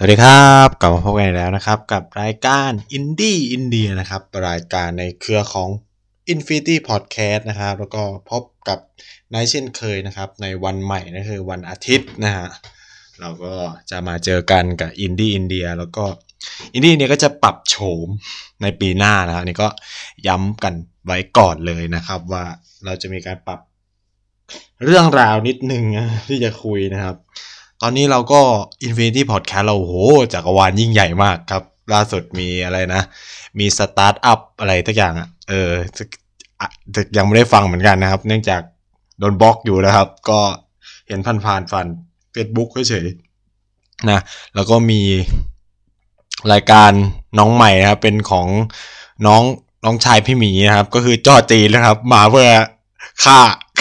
สวัสดีครับกลับมาพบกันแล้วนะครับกับรายการอินดี้อินเดียนะครับรายการในเครือของ Infinity Podcast นะครับแล้วก็พบกับนายเช่นเคยนะครับในวันใหม่นั่นคือวันอาทิตย์นะฮะเราก็จะมาเจอกันกับอินดี้อินเดียแล้วก็อินดี้อินเดียก็จะปรับโฉมในปีหน้านะครับนี่ก็ย้ำกันไว้ก่อนเลยนะครับว่าเราจะมีการปรับเรื่องราวนิดนึงที่จะคุยนะครับตอนนี้เราก็ Infinity Podcast เราโหจักรวาลยิ่งใหญ่มากครับล่าสุดมีอะไรนะมีสตาร์ทอัพอะไรทุกอย่างอ่ะยังไม่ได้ฟังเหมือนกันนะครับเนื่องจากโดนบล็อกอยู่นะครับก็เห็นผ่าน Facebook เฉยๆนะแล้วก็มีรายการน้องใหม่นะครับเป็นของน้องชายพี่หมีนะครับก็คือจ้อจีนะครับมาเพื่อ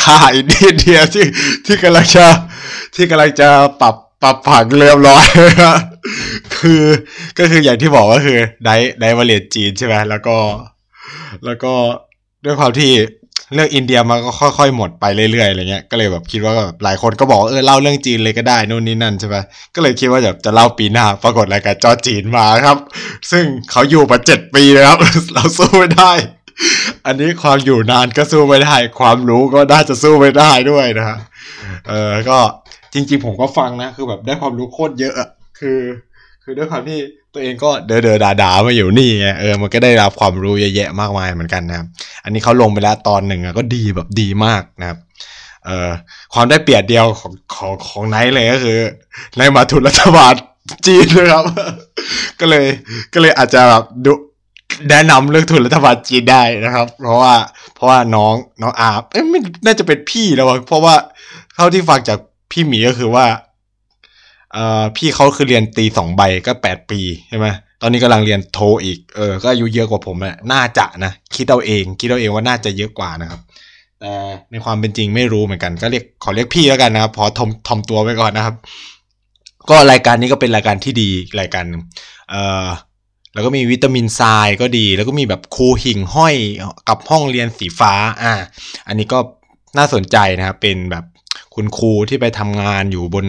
ฆ่าอินเดียที่กำลังจะปรับผังเรียบร้อยก็คืออย่างที่บอกก็คือได้มาเรียนจีนใช่ไหมแล้วก็ด้วยความที่เรื่องอินเดียมันก็ค่อยๆหมดไปเรื่อยๆอะไรเงี้ยก็เลยแบบคิดว่าแบบหลายคนก็บอกเล่าเรื่องจีนเลยก็ได้นู่นนี่นั่นใช่ไหมก็เลยคิดว่าจะเล่าปีหน้าปรากฏรายการจอจีนมาครับซึ่งเขาอยู่มา7ปีแล้วเราสู้ไม่ได้อันนี้ความอยู่นานก็สู้ไม่ได้ความรู้ก็น่าจะสู้ไม่ได้ด้วยนะฮะก็จริงๆผมก็ฟังนะคือแบบได้ความรู้โคตรเยอะคือด้วยความที่ตัวเองก็เดอด่าๆมาอยู่นี่ไงมันก็ได้รับความรู้เยอะแยะมากมายเหมือนกันนะครับอันนี้เขาลงไปแล้วตอนหนึ่งก็ดีแบบดีมากนะครับความได้เปรียบเดียวของไนท์เลยก็คือไนท์มาทุนรัฐบาลจีนนะครับ ก็เลยอาจจะแบบดูแนะนำเรื่องทุนรัฐบาลจีนได้นะครับเพราะว่าน้องอาบไม่น่าจะเป็นพี่แล้วเพราะว่าเท่าที่ฟังจากพี่หมีก็คือว่าพี่เขาคือเรียนตี2ใบก็8ปีใช่ไหมตอนนี้กำลังเรียนโทอีกก็อายุเยอะกว่าผมแหละน่าจะนะคิดเอาเองว่าน่าจะเยอะกว่านะครับแต่ในความเป็นจริงไม่รู้เหมือนกันก็ขอเรียกพี่แล้วกันนะครับพอทอมตัวไว้ก่อนนะครับก็รายการนี้ก็เป็นรายการที่ดีรายการแล้วก็มีวิตามินทรายก็ดีแล้วก็มีแบบครูหิ่งห้อยกับห้องเรียนสีฟ้าอันนี้ก็น่าสนใจนะครับเป็นแบบคุณครูที่ไปทำงานอยู่บน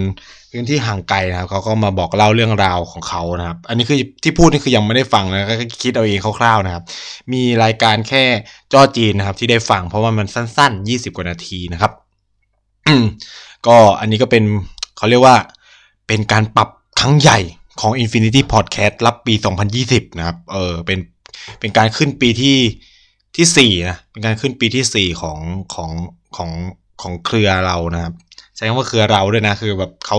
พื้นที่ห่างไกลนะครับเขาก็มาบอกเล่าเรื่องราวของเขานะครับอันนี้คือที่พูดนี่คือยังไม่ได้ฟังนะก็คิดเอาเองคร่าวๆนะครับมีรายการแค่จ้อจีนนะครับที่ได้ฟังเพราะว่ามันสั้นๆ20กว่านาทีนะครับ ก็อันนี้ก็เป็นเขาเรียกว่าเป็นการปรับครั้งใหญ่ของ Infinity Podcast รับปี2020นะครับเป็นการขึ้นปีที่4นะเป็นการขึ้นปีที่4ของเครือเรานะครับใช้คำว่าเครือเราด้วยนะคือแบบเขา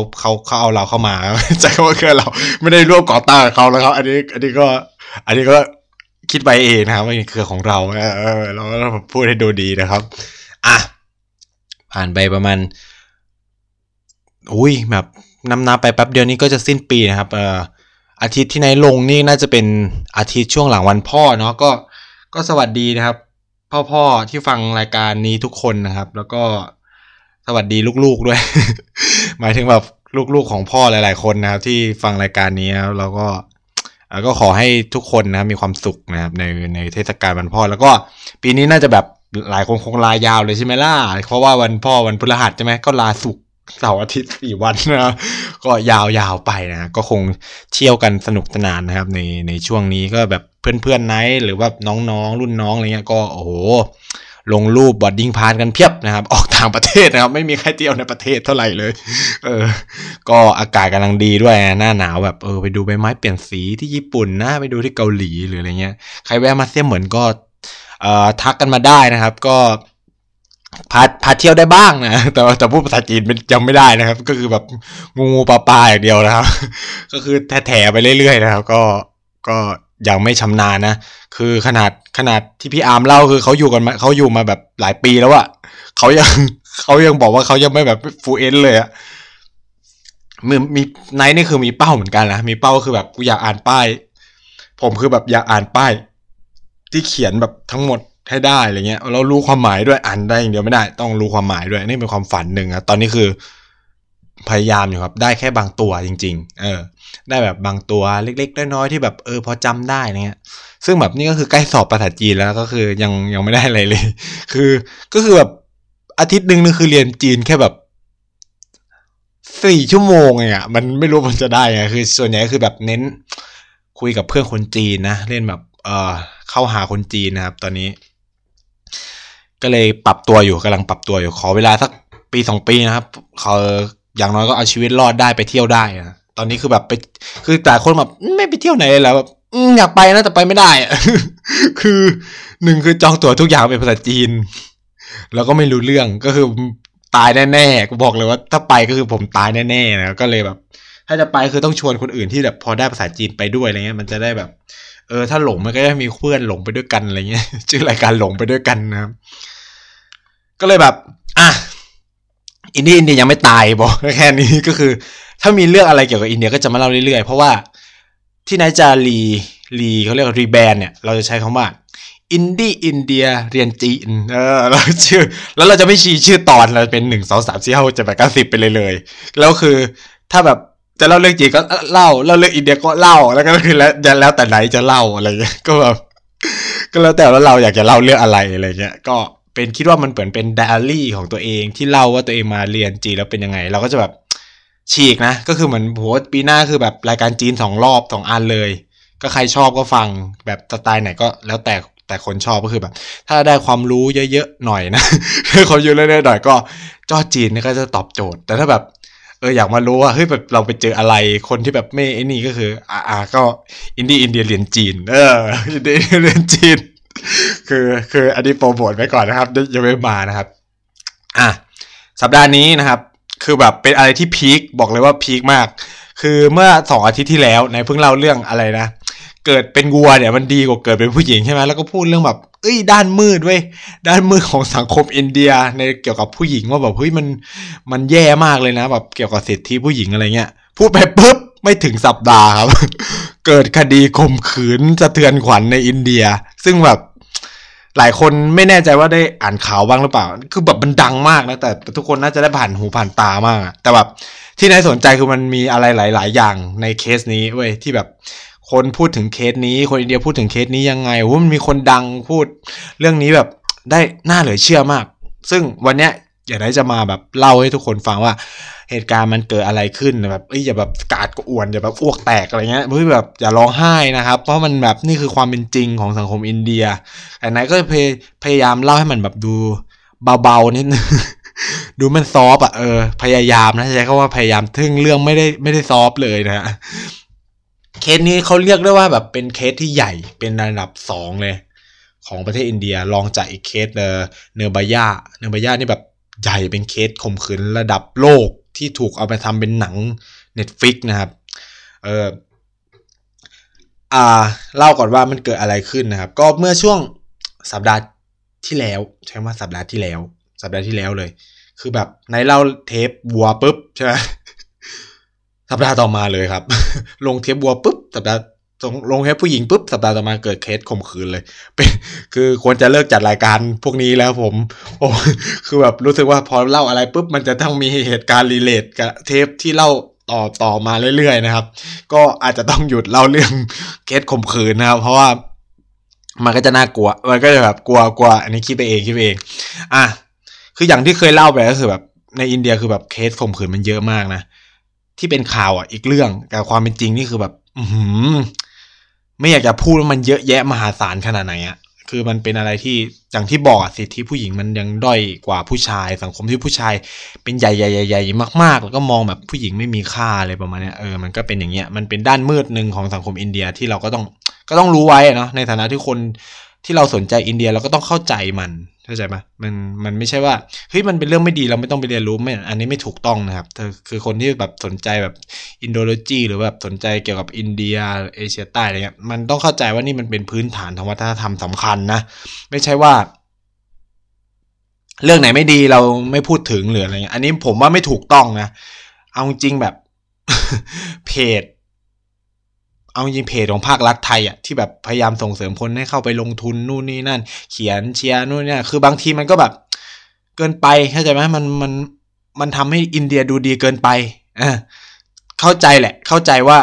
เอาเราเข้ามาใช้คำว่าเครือเราไม่ได้ร่วมก่อตั้งเขาแล้วครับอันนี้ก็คิดไปเองนะครับว่าเครือของเราเราพูดให้ดูดีนะครับผ่านไปประมาณแบบนับไปแป๊บเดียวนี้ก็จะสิ้นปีนะครับอาทิตย์ที่ไหนลงนี่น่าจะเป็นอาทิตย์ช่วงหลังวันพ่อเนาะก็สวัสดีนะครับพ่อที่ฟังรายการนี้ทุกคนนะครับแล้วก็สวัสดีลูกๆด้วย หมายถึงแบบลูกๆของพ่อหลายๆคนนะครับที่ฟังรายการนี้แล้วก็ขอให้ทุกคนนะมีความสุขนะครับในเทศกาลวันพ่อแล้วก็ปีนี้น่าจะแบบหลายคนคงลายาวเลยใช่ไหมล่ะเพราะว่าวันพ่อวันพฤหัสใช่ไหมก็ลาสุกเสาร์อาทิตย์4วันนะก็ยาวๆไปนะก็คงเที่ยวกันสนุกสนานนะครับในช่วงนี้ก็แบบเพื่อนๆไนท์หรือว่าน้องๆรุ่นน้องอะไรเงี้ยก็โอ้โหลงรูปบอดดิ้งพาร์ทกันเพียบนะครับออกต่างประเทศนะครับไม่มีใครเที่ยวในประเทศเท่าไหร่เลยก็อากาศกำลังดีด้วยหน้าหนาวแบบไปดูใบไม้เปลี่ยนสีที่ญี่ปุ่นนะไปดูที่เกาหลีหรืออะไรเงี้ยใครแวะมาเซี่ยเหมือนก็ทักกันมาได้นะครับก็พาเที่ยวได้บ้างนะแต่พูดภาษาจีนมันยังไม่ได้นะครับก็คือแบบงูปลาอย่างเดียวนะครับก็คือแถไปเรื่อยๆนะครับก็ยังไม่ชำนาญนะคือขนาดที่พี่อาร์มเล่าคือเขาอยู่มาแบบหลายปีแล้วอะเขายังบอกว่าเขายังไม่แบบฟูลเอนเลยอะมีไนท์นี่คือมีเป้าเหมือนกันนะมีเป้าคือแบบกูอยากอ่านป้ายผมคือแบบอยากอ่านป้ายที่เขียนแบบทั้งหมดให้ได้อะไรเงี้ยเรารู้ความหมายด้วยอ่านได้อย่างเดียวไม่ได้ต้องรู้ความหมายด้วยนี่เป็นความฝันหนึ่งครับตอนนี้คือพยายามอยู่ครับได้แค่บางตัวจริงๆได้แบบบางตัวเล็กๆน้อยๆที่แบบพอจำได้เงี้ยซึ่งแบบนี่ก็คือใกล้สอบภาษาจีนแล้วก็คือยังไม่ได้อะไรเลยคือก็คือแบบอาทิตย์นึงคือเรียนจีนแค่แบบ 4 ชั่วโมงเนี่ยมันไม่รู้มันจะได้ไงคือส่วนใหญ่คือแบบเน้นคุยกับเพื่อนคนจีนนะเล่นแบบเข้าหาคนจีนนะครับตอนนี้ก็เลยปรับตัวอยู่กำลังปรับตัวอยู่ขอเวลาสักปี2ปีนะครับขออย่างน้อยก็เอาชีวิตรอดได้ไปเที่ยวได้นะตอนนี้คือแบบไปคือแต่คนแบบไม่ไปเที่ยวไหนเลยแล้วแบบอยากไปนะแต่ไปไม่ได้คือหนึ่งคือจองตั๋วทุกอย่างเป็นภาษาจีนแล้วก็ไม่รู้เรื่องก็คือตายแน่ๆกูบอกเลยว่าถ้าไปก็คือผมตายแน่ๆนะก็เลยแบบถ้าจะไปคือต้องชวนคนอื่นที่แบบพอได้ภาษาจีนไปด้วยอะไรเงี้ยมันจะได้แบบถ้าหลงมันก็จะมีเพื่อนหลงไปด้วยกันอะไรเงี้ยชื่อรายการหลงไปด้วยกันนะครับก็เลยแบบอ่ะอินเดียยังไม่ตายบอกแค่นี้ก็คือถ้ามีเรื่องอะไรเกี่ยวกับอินเดียก็จะมาเล่าเรื่อยๆเพราะว่าที่นายจารีเขาเรียกว่ารีแบรนด์เนี่ยเราจะใช้คำว่าอินดี้อินเดียเรียนจีนเราชื่อแล้วเราจะไม่ชี้ชื่อตอนเราเป็น1 2 3 4 5 6 7 8 9 10ไปเลยๆแล้วคือถ้าแบบจะเล่าเรื่องจีนก็เล่าเรื่องอินเดียก็เล่าแล้วก็คือแล้วแต่ไหนจะเล่าอะไรเงี้ยก็แบบก็แล้วแต่ว่าเราอยากจะเล่าเรื่องอะไรอะไรเงี้ยก็เป็นคิดว่ามันเหมือนเป็นไดอารี่ของตัวเองที่เล่าว่าตัวเองมาเรียนจีนแล้วเป็นยังไงเราก็จะแบบฉีกนะก็คือเหมือนโหปีหน้าคือแบบรายการจีน2รอบ2อันเลยก็ใครชอบก็ฟังแบบสไตล์ไหนก็แล้วแต่คนชอบก็คือแบบถ้าได้ความรู้เยอะๆหน่อยนะความรู้เยอะๆหน่อยก็จ้อจีนนี่ก็จะตอบโจทย์แต่ถ้าแบบอยากมารู้ว่าเฮ้ยแบบเราไปเจออะไรคนที่แบบไม่ไอ้นี่ก็คือก็อินเดียเรียนจีนอินเดียเรียนจีนคืออันนี้โปรโมทไว้ก่อนนะครับยังไม่มานะครับสัปดาห์นี้นะครับคือแบบเป็นอะไรที่พีคบอกเลยว่าพีคมากคือเมื่อ2อาทิตย์ที่แล้วนายเพิ่งเล่าเรื่องอะไรนะเกิดเป็นวัวเนี่ยมันดีกว่าเกิดเป็นผู้หญิงใช่ไหมแล้วก็พูดเรื่องแบบด้านมืดเว้ยด้านมืดของสังคมอินเดียในเกี่ยวกับผู้หญิงว่าแบบเฮ้ยมันแย่มากเลยนะแบบเกี่ยวกับสิทธิผู้หญิงอะไรเงี้ยพูดไปปุ๊บไม่ถึงสัปดาห์ครับ เกิดคดีข่มขืนสะเทือนขวัญในอินเดียซึ่งแบบหลายคนไม่แน่ใจว่าได้อ่านข่าวบ้างหรือเปล่าคือแบบมันดังมากนะแต่ทุกคนน่าจะได้ผ่านหูผ่านตามากแต่แบบที่น่าสนใจคือมันมีอะไรหลายๆอย่างในเคสนี้เว้ยที่แบบคนพูดถึงเคสนี้คนอินเดียพูดถึงเคสนี้ยังไงว่ามันมีคนดังพูดเรื่องนี้แบบได้น่าเหลือเชื่อมากซึ่งวันเนี้ยอยากจะมาแบบเล่าให้ทุกคนฟังว่าเหตุการณ์มันเกิดอะไรขึ้นแบบอย่าแบบกาดกระอ่วนอย่าแบบอ้วกแตกอะไรเงี้ยแบบอย่าร้องไห้นะครับเพราะมันแบบนี่คือความเป็นจริงของสังคมอินเดียแต่ไหนก็พยายามเล่าให้มันแบบดูเบาๆนิดนึง ดูมันซอฟอ่ะพยายามนะใช้คำว่าพยายามทึ่งเรื่องไม่ได้ซอฟเลยนะเคสนี้เขาเรียกได้ว่าแบบเป็นเคสที่ใหญ่เป็นระดับ2เลยของประเทศอินเดียรองจากอีกเคสเนอร์บายานี่แบบใหญ่เป็นเคสข่มขืนระดับโลกที่ถูกเอาไปทำเป็นหนัง Netflix นะครับเล่าก่อนว่ามันเกิดอะไรขึ้นนะครับก็เมื่อช่วงสัปดาห์ที่แล้วใช่ไหมสัปดาห์ที่แล้วเลยคือแบบในเล่าเทปบัวปุ๊บใช่ไหมสัปดาห์ต่อมาเลยครับ ลงเทปบัวปุ๊บสัปดาห์ลงเทปผู้หญิงปุ๊บสัปดาห์ต่อมาเกิดเคสข่มขืนเลยเป็นคือควรจะเลิกจัดรายการพวกนี้แล้วผมโอ้คือแบบรู้สึกว่าพอเล่าอะไรปุ๊บมันจะต้องมีเหตุการณ์รีเลทกับเทปที่เล่าต่อมาเรื่อยๆนะครับก็อาจจะต้องหยุดเล่าเรื่องเคสข่มขืนนะครับเพราะว่ามันก็จะน่ากลัวมันก็จะแบบกลัวอันนี้คิดไปเองคืออย่างที่เคยเล่าไปก็คือแบบในอินเดียคือแบบเคสข่มขืนมันเยอะมากนะที่เป็นข่าวอีกเรื่องแต่ความเป็นจริงนี่คือแบบไม่อยากจะพูดว่ามันเยอะแยะมหาศาลขนาดไหนคือมันเป็นอะไรที่อย่างที่บอกสิทธิผู้หญิงมันยังด้อยกว่าผู้ชายสังคมที่ผู้ชายเป็นใหญ่ๆๆมากๆแล้วก็มองแบบผู้หญิงไม่มีค่าอะไรประมาณนี้มันก็เป็นอย่างเงี้ยมันเป็นด้านมืดหนึ่งของสังคมอินเดียที่เราก็ต้องรู้ไว้เนาะในฐานะที่คนที่เราสนใจอินเดียเราก็ต้องเข้าใจมันเข้าใจไหมมันไม่ใช่ว่าเฮ้ยมันเป็นเรื่องไม่ดีเราไม่ต้องไปเรียนรู้ไม่อันนี้ไม่ถูกต้องนะครับคือคนที่แบบสนใจแบบอินโดโลจีหรือแบบสนใจเกี่ยวกับอินเดียเอเชียใต้อะไรเงี้ยมันต้องเข้าใจว่านี่มันเป็นพื้นฐานทางวัฒนธรรมสำคัญนะไม่ใช่ว่าเรื่องไหนไม่ดีเราไม่พูดถึงหรืออะไรเงี้ยอันนี้ผมว่าไม่ถูกต้องนะเอาจริงแบบ เพจของภาครัฐไทยที่แบบพยายามส่งเสริมคนให้เข้าไปลงทุนนู่นนี่นั่นเขียนเชียร์นู่นนี่คือบางทีมันก็แบบเกินไปเข้าใจไหมมันทำให้อินเดียดูดีเกินไปเข้าใจแหละเข้าใจว่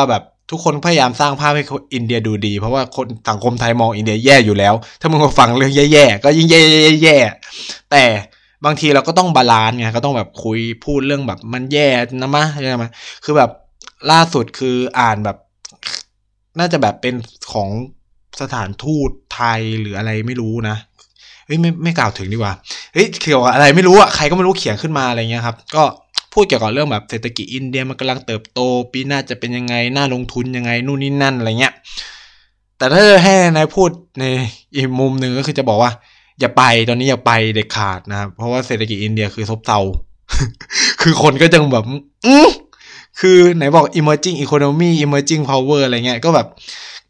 าแบบทุกคนพยายามสร้างภาพให้อินเดียดูดีเพราะว่าคนสังคมไทยมองอินเดียแย่อยู่แล้วถ้ามึงมาฟังเรื่องแย่ๆก็ยิ่งแย่ๆแต่ บางทีเราก็ต้องบาลานซ์ไงก็ต้องแบบคุยพูดเรื่องแบบมันแย่นะมะอะไรนะมะคือแบบล่าสุดคืออ่านแบบน่าจะแบบเป็นของสถานทูตไทยหรืออะไรไม่รู้นะเฮ้ยไม่กล่าวถึงดีกว่าเฮ้ยเกี่ยวกับอะไรไม่รู้อ่ะใครก็ไม่รู้เขียนขึ้นมาอะไรเงี้ยครับก็พูดเกี่ยวกับเรื่องแบบเศรษฐกิจอินเดียมันกำลังเติบโตปีหน้าจะเป็นยังไงน่าลงทุนยังไงนู่นนี่นั่นอะไรเงี้ยแต่ถ้าให้นายพูดในอีกมุมนึงก็คือจะบอกว่าอย่าไปตอนนี้อย่าไปเด็ดขาดนะครับเพราะว่าเศรษฐกิจอินเดียคือซบเซา คือคนก็จังแบบคือไหนบอก emerging economy emerging power อะไรเงี้ยก็แบบ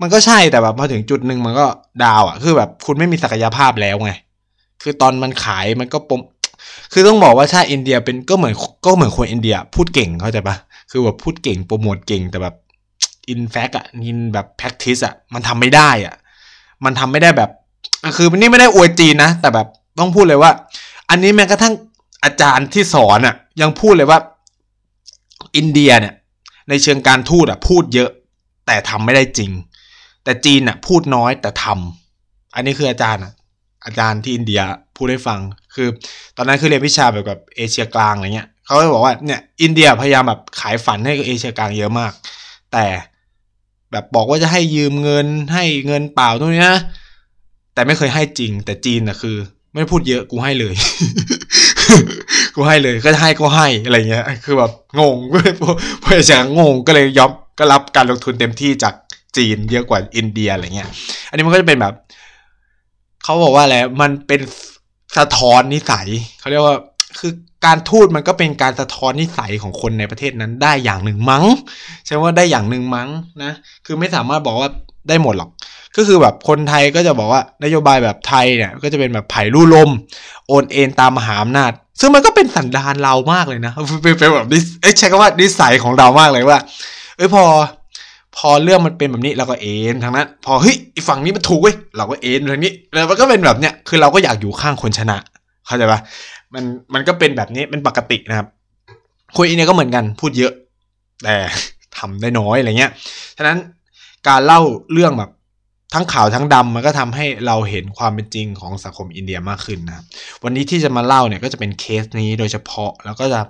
มันก็ใช่แต่แบบพอถึงจุดนึงมันก็ดาวอ่ะคือแบบคุณไม่มีศักยภาพแล้วไงคือตอนมันขายมันก็ปมคือต้องบอกว่าชาติอินเดียเป็นก็เหมือนคนอินเดียพูดเก่งเข้าใจปะคือแบบพูดเก่งโปรโมทเก่งแต่แบบ in fact อ่ะ in แบบ practice อ่ะมันทำไม่ได้อ่ะมันทำไม่ได้แบบคือนี่ไม่ได้อวยจีนนะแต่แบบต้องพูดเลยว่าอันนี้แม้กระทั่งอาจารย์ที่สอนอ่ะยังพูดเลยว่าอินเดียเนี่ยในเชิงการทูตอ่ะพูดเยอะแต่ทำไม่ได้จริงแต่จีนอ่ะพูดน้อยแต่ทำอันนี้คืออาจารย์ที่อินเดียพูดให้ฟังคือตอนนั้นคือเรียนวิชาแบบเอเชียกลางอะไรเงี้ยเขาก็บอกว่าเนี่ยอินเดียพยายามแบบขายฝันให้กับเอเชียกลางเยอะมากแต่แบบบอกว่าจะให้ยืมเงินให้เงินเปล่าตรงนี้นะแต่ไม่เคยให้จริงแต่จีนน่ะคือไม่พูดเยอะกูให้เลย กูให้เลยก็ให้ก็ให้อะไรเงี้ยคือแบบงงเพราะฉะนั้นงงก็เลยยอมก็รับการลงทุนเต็มที่จากจีนเยอะกว่าอินเดียอะไรเงี้ยอันนี้มันก็จะเป็นแบบเขาบอกว่าอะไรมันเป็นสะท้อนนิสัยเขาเรียกว่าคือการทูตมันก็เป็นการสะท้อนนิสัยของคนในประเทศนั้นได้อย่างหนึ่งมั้งใช่ว่าได้อย่างหนึ่งมั้งนะคือไม่สามารถบอกว่าได้หมดหรอกก็คือแบบคนไทยก็จะบอกว่านโยบายแบบไทยเนี่ยก็จะเป็นแบบไผ่ลู่ลมโอนเอ็นตามมหาอำนาจซึ่งมันก็เป็นสันดานเรามากเลยนะเป็นแบบใช้คำว่านิสัยของเรามากเลยว่าพอเรื่องมันเป็นแบบนี้เราก็เอ็นทางนั้นพอเฮ้ยอีฝั่งนี้มันถูกเว้ยเราก็เอ็นทางนี้แล้วมันก็เป็นแบบเนี้ยคือเราก็อยากอยู่ข้างคนชนะเข้าใจป่ะมันก็เป็นแบบนี้เป็นปกตินะครับคนอินเดียก็เหมือนกันพูดเยอะแต่ทำได้น้อยอะไรเงี้ยฉะนั้นการเล่าเรื่องแบบทั้งขาวทั้งดำมันก็ทำให้เราเห็นความเป็นจริงของสังคมอินเดียมากขึ้นนะครับวันนี้ที่จะมาเล่าเนี่ยก็จะเป็นเคสนี้โดยเฉพาะแล้วก็จะ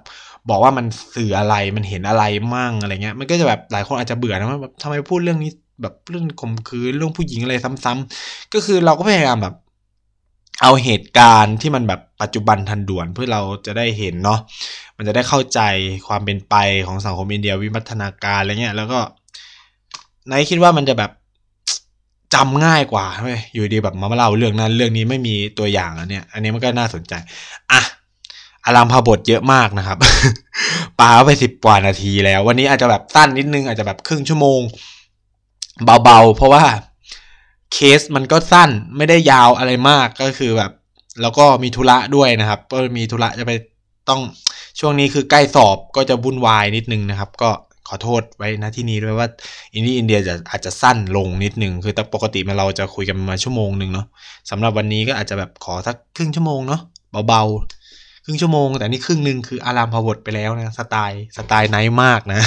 บอกว่ามันสื่ออะไรมันเห็นอะไรมั่งอะไรเงี้ยมันก็จะแบบหลายคนอาจจะเบื่อนะว่าแบบทำไมพูดเรื่องนี้แบบเรื่องข่มขืนเรื่องผู้หญิงอะไรซ้ำๆก็คือเราก็พยายามแบบเอาเหตุการณ์ที่มันแบบปัจจุบันทันด่วนเพื่อเราจะได้เห็นเนาะมันจะได้เข้าใจความเป็นไปของสังคมอินเดียวิวัฒนาการอะไรเงี้ยแล้วก็นายคิดว่ามันจะแบบจำง่ายกว่าเว้ยอยู่ดีแบบมาเล่าเรื่องนั้นเรื่องนี้ไม่มีตัวอย่างแล้วเนี่ยอันนี้มันก็น่าสนใจอ่ะอารามพบทเยอะมากนะครับ ปาไป10กว่านาทีแล้ววันนี้อาจจะแบบสั้นนิดนึงอาจจะแบบครึ่งชั่วโมงเบาๆเพราะว่าเคสมันก็สั้นไม่ได้ยาวอะไรมากก็คือแบบแล้วก็มีธุระด้วยนะครับก็มีธุระจะไปต้องช่วงนี้คือใกล้สอบก็จะวุ่นวายนิดนึงนะครับก็ขอโทษไว้นะที่นี้ด้วยว่าอินเดียจะอาจจะสั้นลงนิดนึงคือแต่ปกติเราจะคุยกันมาชั่วโมงนึงเนาะสำหรับวันนี้ก็อาจจะแบบขอสักครึ่งชั่วโมงเนาะเบาๆครึ่งชั่วโมงแต่นี่ครึ่งนึงคืออารามพบทไปแล้วนะสไตล์ไนท์มากนะ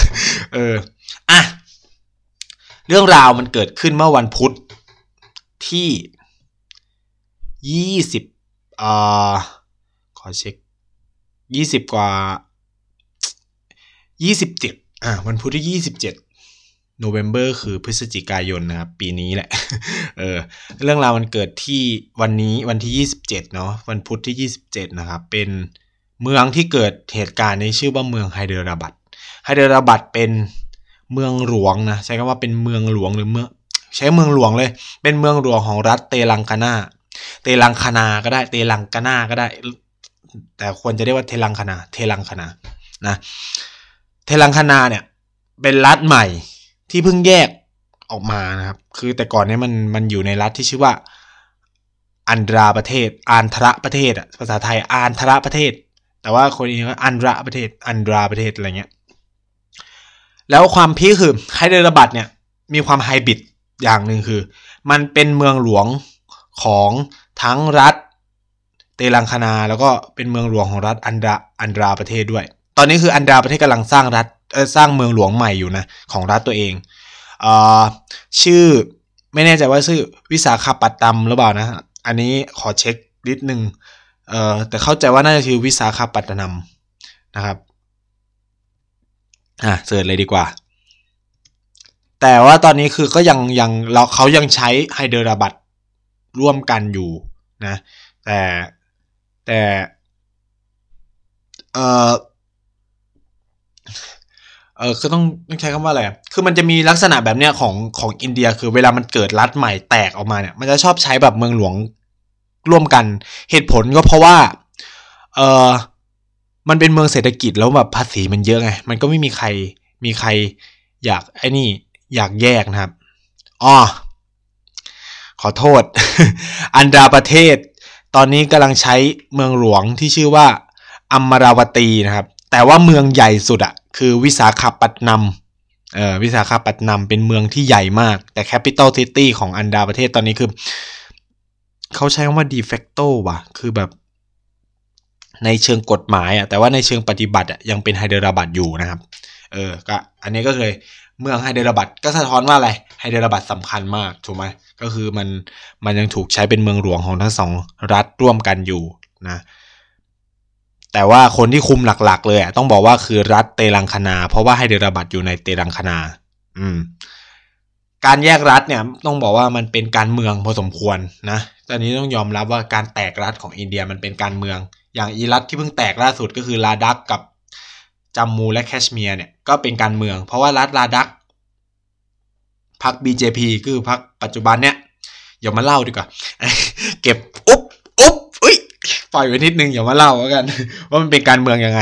อ่ะเรื่องราวมันเกิดขึ้นเมื่อวันพุธที่20ขอเช็ค20กว่า27วันพุธที่27 November คือพฤศจิกายนนะครับปีนี้แหละเรื่องราวมันเกิดที่วันนี้วันที่27เนาะวันพุธที่27นะครับเป็นเมืองที่เกิดเหตุการณ์นี้ชื่อว่าเมืองไฮเดราบัดเป็นเมืองหลวงนะใช้คำว่าเป็นเมืองหลวงหรือเมืองใช้เมืองหลวงเลยเป็นเมืองหลวงของรัฐเตลังกานาก็ได้แต่ควรจะเรียกว่าเทลังคานานะเทลังกานาเนี่ยเป็นรัฐใหม่ที่เพิ่งแยกออกมานะครับคือแต่ก่อนเนี่ยมันอยู่ในรัฐที่ชื่อว่าอันธระประเทศอ่ะภาษาไทยอันธระประเทศแต่ว่าคนอินเดียก็อันธระประเทศอะไรเงี้ยแล้วความพีคคือไฮเดราบัดเนี่ยมีความไฮบริดอย่างนึงคือมันเป็นเมืองหลวงของทั้งรัฐเตลังกานาแล้วก็เป็นเมืองหลวงของรัฐอันธระประเทศด้วยตอนนี้คืออันดาประเทศกำลังสร้างรัฐสร้างเมืองหลวงใหม่อยู่นะของรัฐตัวเองชื่อไม่แน่ใจว่าชื่อวิสาขปัตตัมหรือเปล่านะอันนี้ขอเช็คนิดนึง แต่เข้าใจว่าน่าจะคือวิสาขปัตตนัมนะครับเสิร์ชเลยดีกว่าแต่ว่าตอนนี้คือก็ยังเขายังใช้ไฮเดราบัตร่วมกันอยู่นะแต่ก็ต้องใช้คำว่าอะไรคือมันจะมีลักษณะแบบเนี้ยของอินเดียคือเวลามันเกิดรัฐใหม่แตกออกมาเนี่ยมันจะชอบใช้แบบเมืองหลวงร่วมกันเหตุผลก็เพราะว่ามันเป็นเมืองเศรษฐกิจแล้วแบบภาษีมันเยอะไงมันก็ไม่มีใครอยากไอ้นี่อยากแยกนะครับอ๋อขอโทษ อันดาประเทศตอนนี้กำลังใช้เมืองหลวงที่ชื่อว่าอัมมาราวตีนะครับแต่ว่าเมืองใหญ่สุดอ่ะคือวิสาขปัตตนัมวิสาขปัตตนัมเป็นเมืองที่ใหญ่มากแต่แคปิตอลซิตี้ของอันดาประเทศตอนนี้คือเขาใช้คำว่าดีเฟคโตว่ะคือแบบในเชิงกฎหมายอ่ะแต่ว่าในเชิงปฏิบัติอ่ะยังเป็นไฮเดราบัตอยู่นะครับก็อันนี้ก็เลยเมืองไฮเดราบัตก็สะท้อนว่าอะไรไฮเดราบัตสำคัญมากถูกไหมก็คือมันยังถูกใช้เป็นเมืองหลวงของทั้งสองรัฐร่วมกันอยู่นะแต่ว่าคนที่คุมหลักๆเลยต้องบอกว่าคือรัฐเตลังคณาเพราะว่าไฮเดราบัตอยู่ในเตลังคณาการแยกรัฐเนี่ยต้องบอกว่ามันเป็นการเมืองพอสมควรนะตอนนี้ต้องยอมรับว่าการแตกรัฐของอินเดียมันเป็นการเมืองอย่างอีรัฐที่เพิ่งแตกล่าสุดก็คือลาดักกับจัมมูและแคชเมียร์เนี่ยก็เป็นการเมืองเพราะว่ารัฐลาดักพรรค BJP คือพรรคปัจจุบันเนี่ยอย่ามาเล่าดีกว่าเก็บอุ๊ยปล่อยไว้นิดนึงอย่ามาเล่าแล้วกันว่ามันเป็นการเมืองยังไง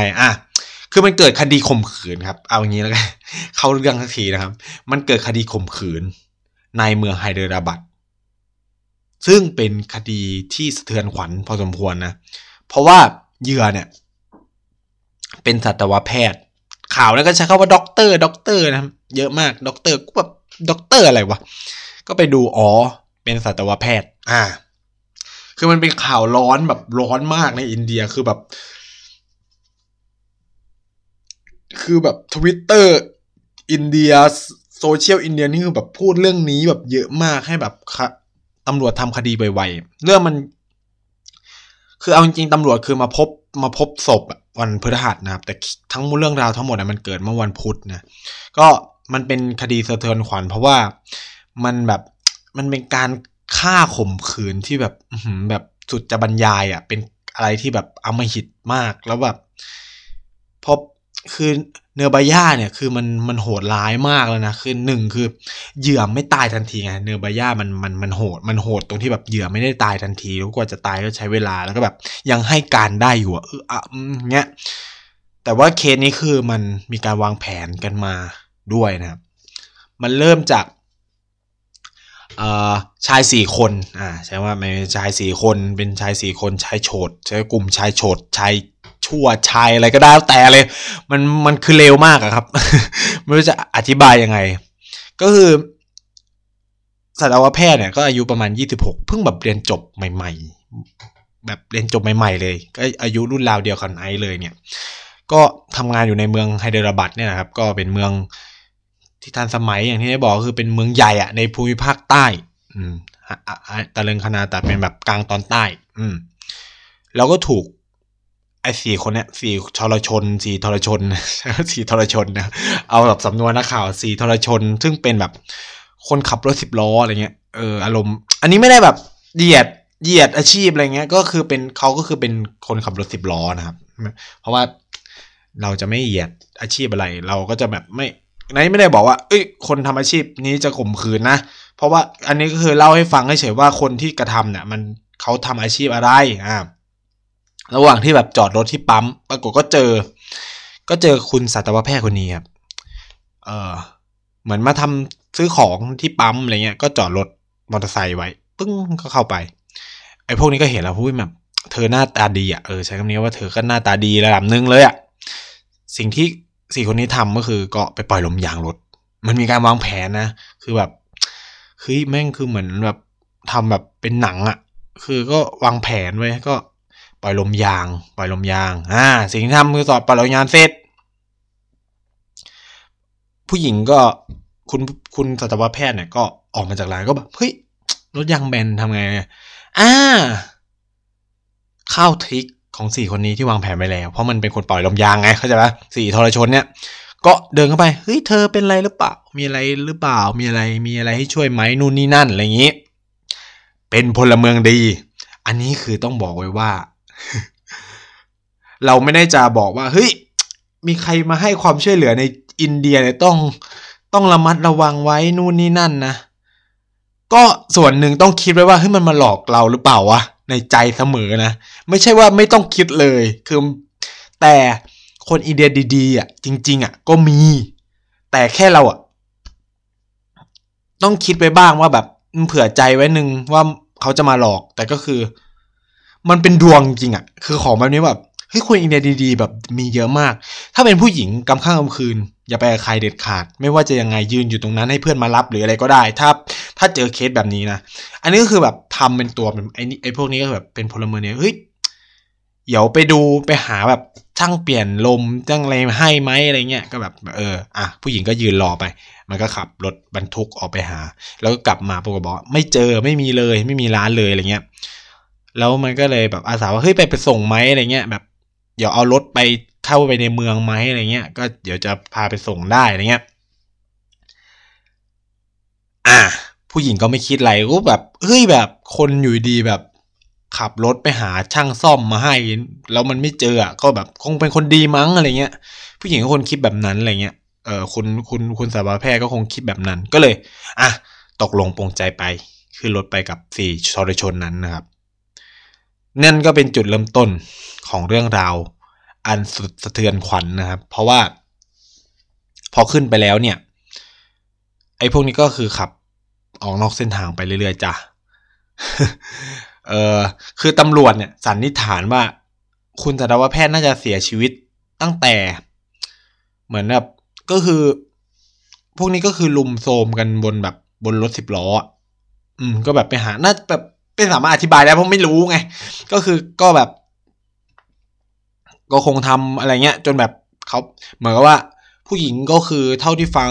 คือมันเกิดคดีข่มขืนครับเอาอย่างนี้แล้วกันเข้าเรื่องสักทีนะครับมันเกิดคดีข่มขืนในเมืองไฮเดราบัดซึ่งเป็นคดีที่สะเทือนขวัญพอสมควรนะเพราะว่าเหยื่อเนี่ยเป็นสัตวแพทย์ข่าวแล้วก็ใช้คำว่าด็อกเตอร์นะเยอะมากด็อกเตอร์ก็แบบด็อกเตอร์อะไรวะก็ไปดูเป็นสัตวแพทย์คือมันเป็นข่าวร้อนแบบร้อนมากในอินเดียคือแบบ Twitter อินเดียโซเชียลอินเดียนี่คือแบบพูดเรื่องนี้แบบเยอะมากให้แบบตำรวจทำคดีไวๆเรื่องมันคือเอาจริงๆตำรวจคือมาพบศพวันพฤหัสนะครับแต่ทั้งเรื่องราวทั้งหมดมันเกิดเมื่อวันพุธนะก็มันเป็นคดีสะเทือนขวัญเพราะว่ามันแบบมันเป็นการฆ่าข่มขืนที่แบบสุดจะบรรยายเป็นอะไรที่แบบอำมหิตมากแล้วแบบพบคือเนอร์บาย่าเนี่ยคือมันโหดร้ายมากแล้วนะคือหนึ่งคือเหยื่อไม่ตายทันทีไงเนอร์บาย่ามันโหดตรงที่แบบเหยื่อไม่ได้ตายทันทีแล้วกว่าจะตายก็ใช้เวลาแล้วก็แบบยังให้การได้อยู่เงี้ยแต่ว่าเคสนี้คือมันมีการวางแผนกันมาด้วยนะครับมันเริ่มจากชาย4คนใช่ว่าไม่ชาย4คนเป็นชาย4คนชายโฉดใช้กลุ่มชายโฉดชายชั่วชายอะไรก็ได้แต่เลยมันคือเลวมากครับ ไม่รู้จะอธิบายยังไงก็คือสัตวแพทย์เนี่ยก็อายุประมาณ26เพิ่งแบบเรียนจบใหม่ๆแบบเรียนจบใหม่ๆเลยก็อายุรุ่นราวเดียวกันไอ้เลยเนี่ยก็ทำงานอยู่ในเมืองไฮเดราบัดเนี่ยนะครับก็เป็นเมืองที่ทันสมัยอย่างที่ได้บอกคือเป็นเมืองใหญ่ในภูมิภาคใต้ตะเลิงคณาตัดเป็นแบบกลางตอนใต้แล้วก็ถูกไอ้4คนเนี้ย4ทรชนนะเอาแบบสำนวนนักข่าว4ทรชนซึ่งเป็นแบบคนขับรถ10ล้ออะไรเงี้ยอารมณ์อันนี้ไม่ได้แบบเหยียดอาชีพอะไรเงี้ยก็คือเป็นเขาก็คือเป็นคนขับรถ10ล้อนะครับเพราะว่าเราจะไม่เหยียดอาชีพอะไรเราก็จะแบบไม่ได้บอกว่าเอ้ยคนทำอาชีพนี้จะข่มขืนนะเพราะว่าอันนี้ก็คือเล่าให้ฟังเฉยๆว่าคนที่กระทำเนี่ยมันเขาทำอาชีพอะไรระหว่างที่แบบจอดรถที่ปั๊มปรากฏก็เจอคุณสัตวแพทย์คนนี้ครับเหมือนมาทำซื้อของที่ปั๊มอะไรเงี้ยก็จอดรถมอเตอร์ไซค์ไว้ปึ้งก็เข้าไปไอ้พวกนี้ก็เห็นแล้วพูดแบบเธอหน้าตาดีใช้คำนี้ว่าเธอก็หน้าตาดีระดับนึงเลยสิ่งที่สี่คนนี้ทำก็คือก็ไปปล่อยลมยางรถมันมีการวางแผนนะคือแบบคือแม่งคือเหมือนแบบทำแบบเป็นหนังคือก็วางแผนไว้ก็ปล่อยลมยางสิ่งที่ทำคือสอดปล่อยลมยางเสร็จผู้หญิงก็คุณสัตวแพทย์เนี่ยก็ออกมาจากร้านก็แบบเฮ้ยรถยางแบนทำไง เข้าทริคของ4คนนี้ที่วางแผนไว้แล้วเพราะมันเป็นคนปล่อยลมยางไงเข้าใจป่ะ4ทรชนเนี่ยก็เดินเข้าไปเฮ้ยเธอเป็นไรหรือเปล่ามีอะไรหรือเปล่ามีอะไรให้ช่วยไหมนู่นนี่นั่นอะไรอย่างงี้เป็นพลเมืองดีอันนี้คือต้องบอกไว้ว่า เราไม่ได้จะบอกว่าเฮ้ยมีใครมาให้ความช่วยเหลือในอินเดียเนี่ยต้องระมัดระวังไว้นู่นนี่นั่นนะก็ส่วนหนึ่งต้องคิดไว้ว่าเฮ้ยมันมาหลอกเราหรือเปล่าวะในใจเสมอนะไม่ใช่ว่าไม่ต้องคิดเลยคือแต่คนอินเดียดีๆอ่ะจริงๆอ่ะก็มีแต่แค่เราอ่ะต้องคิดไปบ้างว่าแบบเผื่อใจไว้นึงว่าเขาจะมาหลอกแต่ก็คือมันเป็นดวงจริงอ่ะคือของแบบนี้แบบเฮ้ยคนอินเดียดีๆแบบมีเยอะมากถ้าเป็นผู้หญิงกำข้างกำคืนอย่าไปกับใครเด็ดขาดไม่ว่าจะยังไงยืนอยู่ตรงนั้นให้เพื่อนมารับหรืออะไรก็ได้ถ้าเจอเคสแบบนี้นะอันนี้ก็คือแบบทำเป็นตัวเป็นไอ้พวกนี้ก็แบบเป็นพลเมืองเนี่ยเฮ้ยเดี๋ยวไปดูไปหาแบบช่างเปลี่ยนลมช่างอะไรให้ไหมอะไรเงี้ยก็แบบอ่ะผู้หญิงก็ยืนรอไปมันก็ขับรถบรรทุกออกไปหาแล้วก็กลับมาปรากฏบอกไม่เจอไม่มีเลยไม่มีร้านเลยอะไรเงี้ยแล้วมันก็เลยแบบอาสาว่าเฮ้ยไปส่งไหมอะไรเงี้ยแบบเดี๋ยวเอารถไปเข้าไปในเมืองไหมอะไรเงี้ยก็เดี๋ยวจะพาไปส่งได้อะไรเงี้ยผู้หญิงก็ไม่คิดอะไรก็แบบเฮ้ยแบบคนอยู่ดีแบบขับรถไปหาช่างซ่อมมาให้แล้วมันไม่เจออ่ะก็แบบคงเป็นคนดีมั้งอะไรเงี้ยผู้หญิงก็คนคิดแบบนั้นอะไรเงี้ยคุณสาวแพทย์ก็คงคิดแบบนั้นก็เลยอ่ะตกลงปรงใจไปขึ้นรถไปกับ4ทรชนนั้นนะครับนั่นก็เป็นจุดเริ่มต้นของเรื่องราวอันสุดสะเทือนขวัญ นะครับเพราะว่าพอขึ้นไปแล้วเนี่ยไอ้พวกนี้ก็คือขับออกนอกเส้นทางไปเรื่อยๆจ้ะ คือตำรวจเนี่ยสันนิษฐานว่าคุณสัตวแพทย์น่าจะเสียชีวิตตั้งแต่เหมือนแบบก็คือพวกนี้ก็คือลุมโซมกันบนรถ10ล้อก็แบบไปหาน่าแบบไม่สามารถอธิบายได้เพราะไม่รู้ไงก็คือก็แบบก็คงทำอะไรเงี้ยจนแบบเขาเหมือนกับว่าผู้หญิงก็คือเท่าที่ฟัง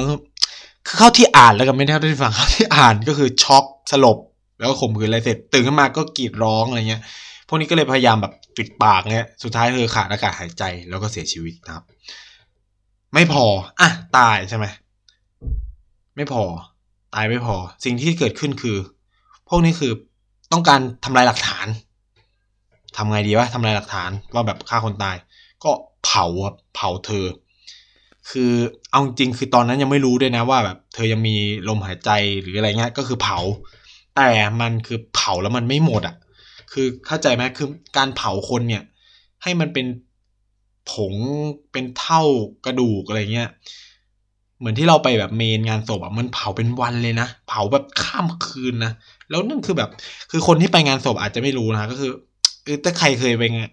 เข้าที่อ่านแล้วกันไม่เท่าที่ฟังเข้าที่อ่านก็คือช็อกสลบแล้วก็ข่มขืนอะไรเสร็จตื่นขึ้นมาก็กรีดร้องอะไรเงี้ยพวกนี้ก็เลยพยายามแบบปิดปากเงี้ยสุดท้ายคือขาดอากาศหายใจแล้วก็เสียชีวิตนะครับไม่พออ่ะตายใช่ไหมไม่พอตายไม่พอสิ่งที่เกิดขึ้นคือพวกนี้คือต้องการทำลายหลักฐานทำไงดีวะทำลายหลักฐานว่าแบบฆ่าคนตายก็เผาเธอคือเอาจริงคือตอนนั้นยังไม่รู้ด้วยนะว่าแบบเธอยังมีลมหายใจหรืออะไรเงี้ยก็คือเผาแต่มันคือเผาแล้วมันไม่หมดอ่ะคือเข้าใจไหมคือการเผาคนเนี่ยให้มันเป็นผงเป็นเท่ากระดูกอะไรเงี้ยเหมือนที่เราไปแบบเมนงานศพอ่ะมันเผาเป็นวันเลยนะเผาแบบข้ามคืนนะแล้วนั่นคือแบบคือคนที่ไปงานศพอาจจะไม่รู้นะก็คือถ้าใครเคยไปงาน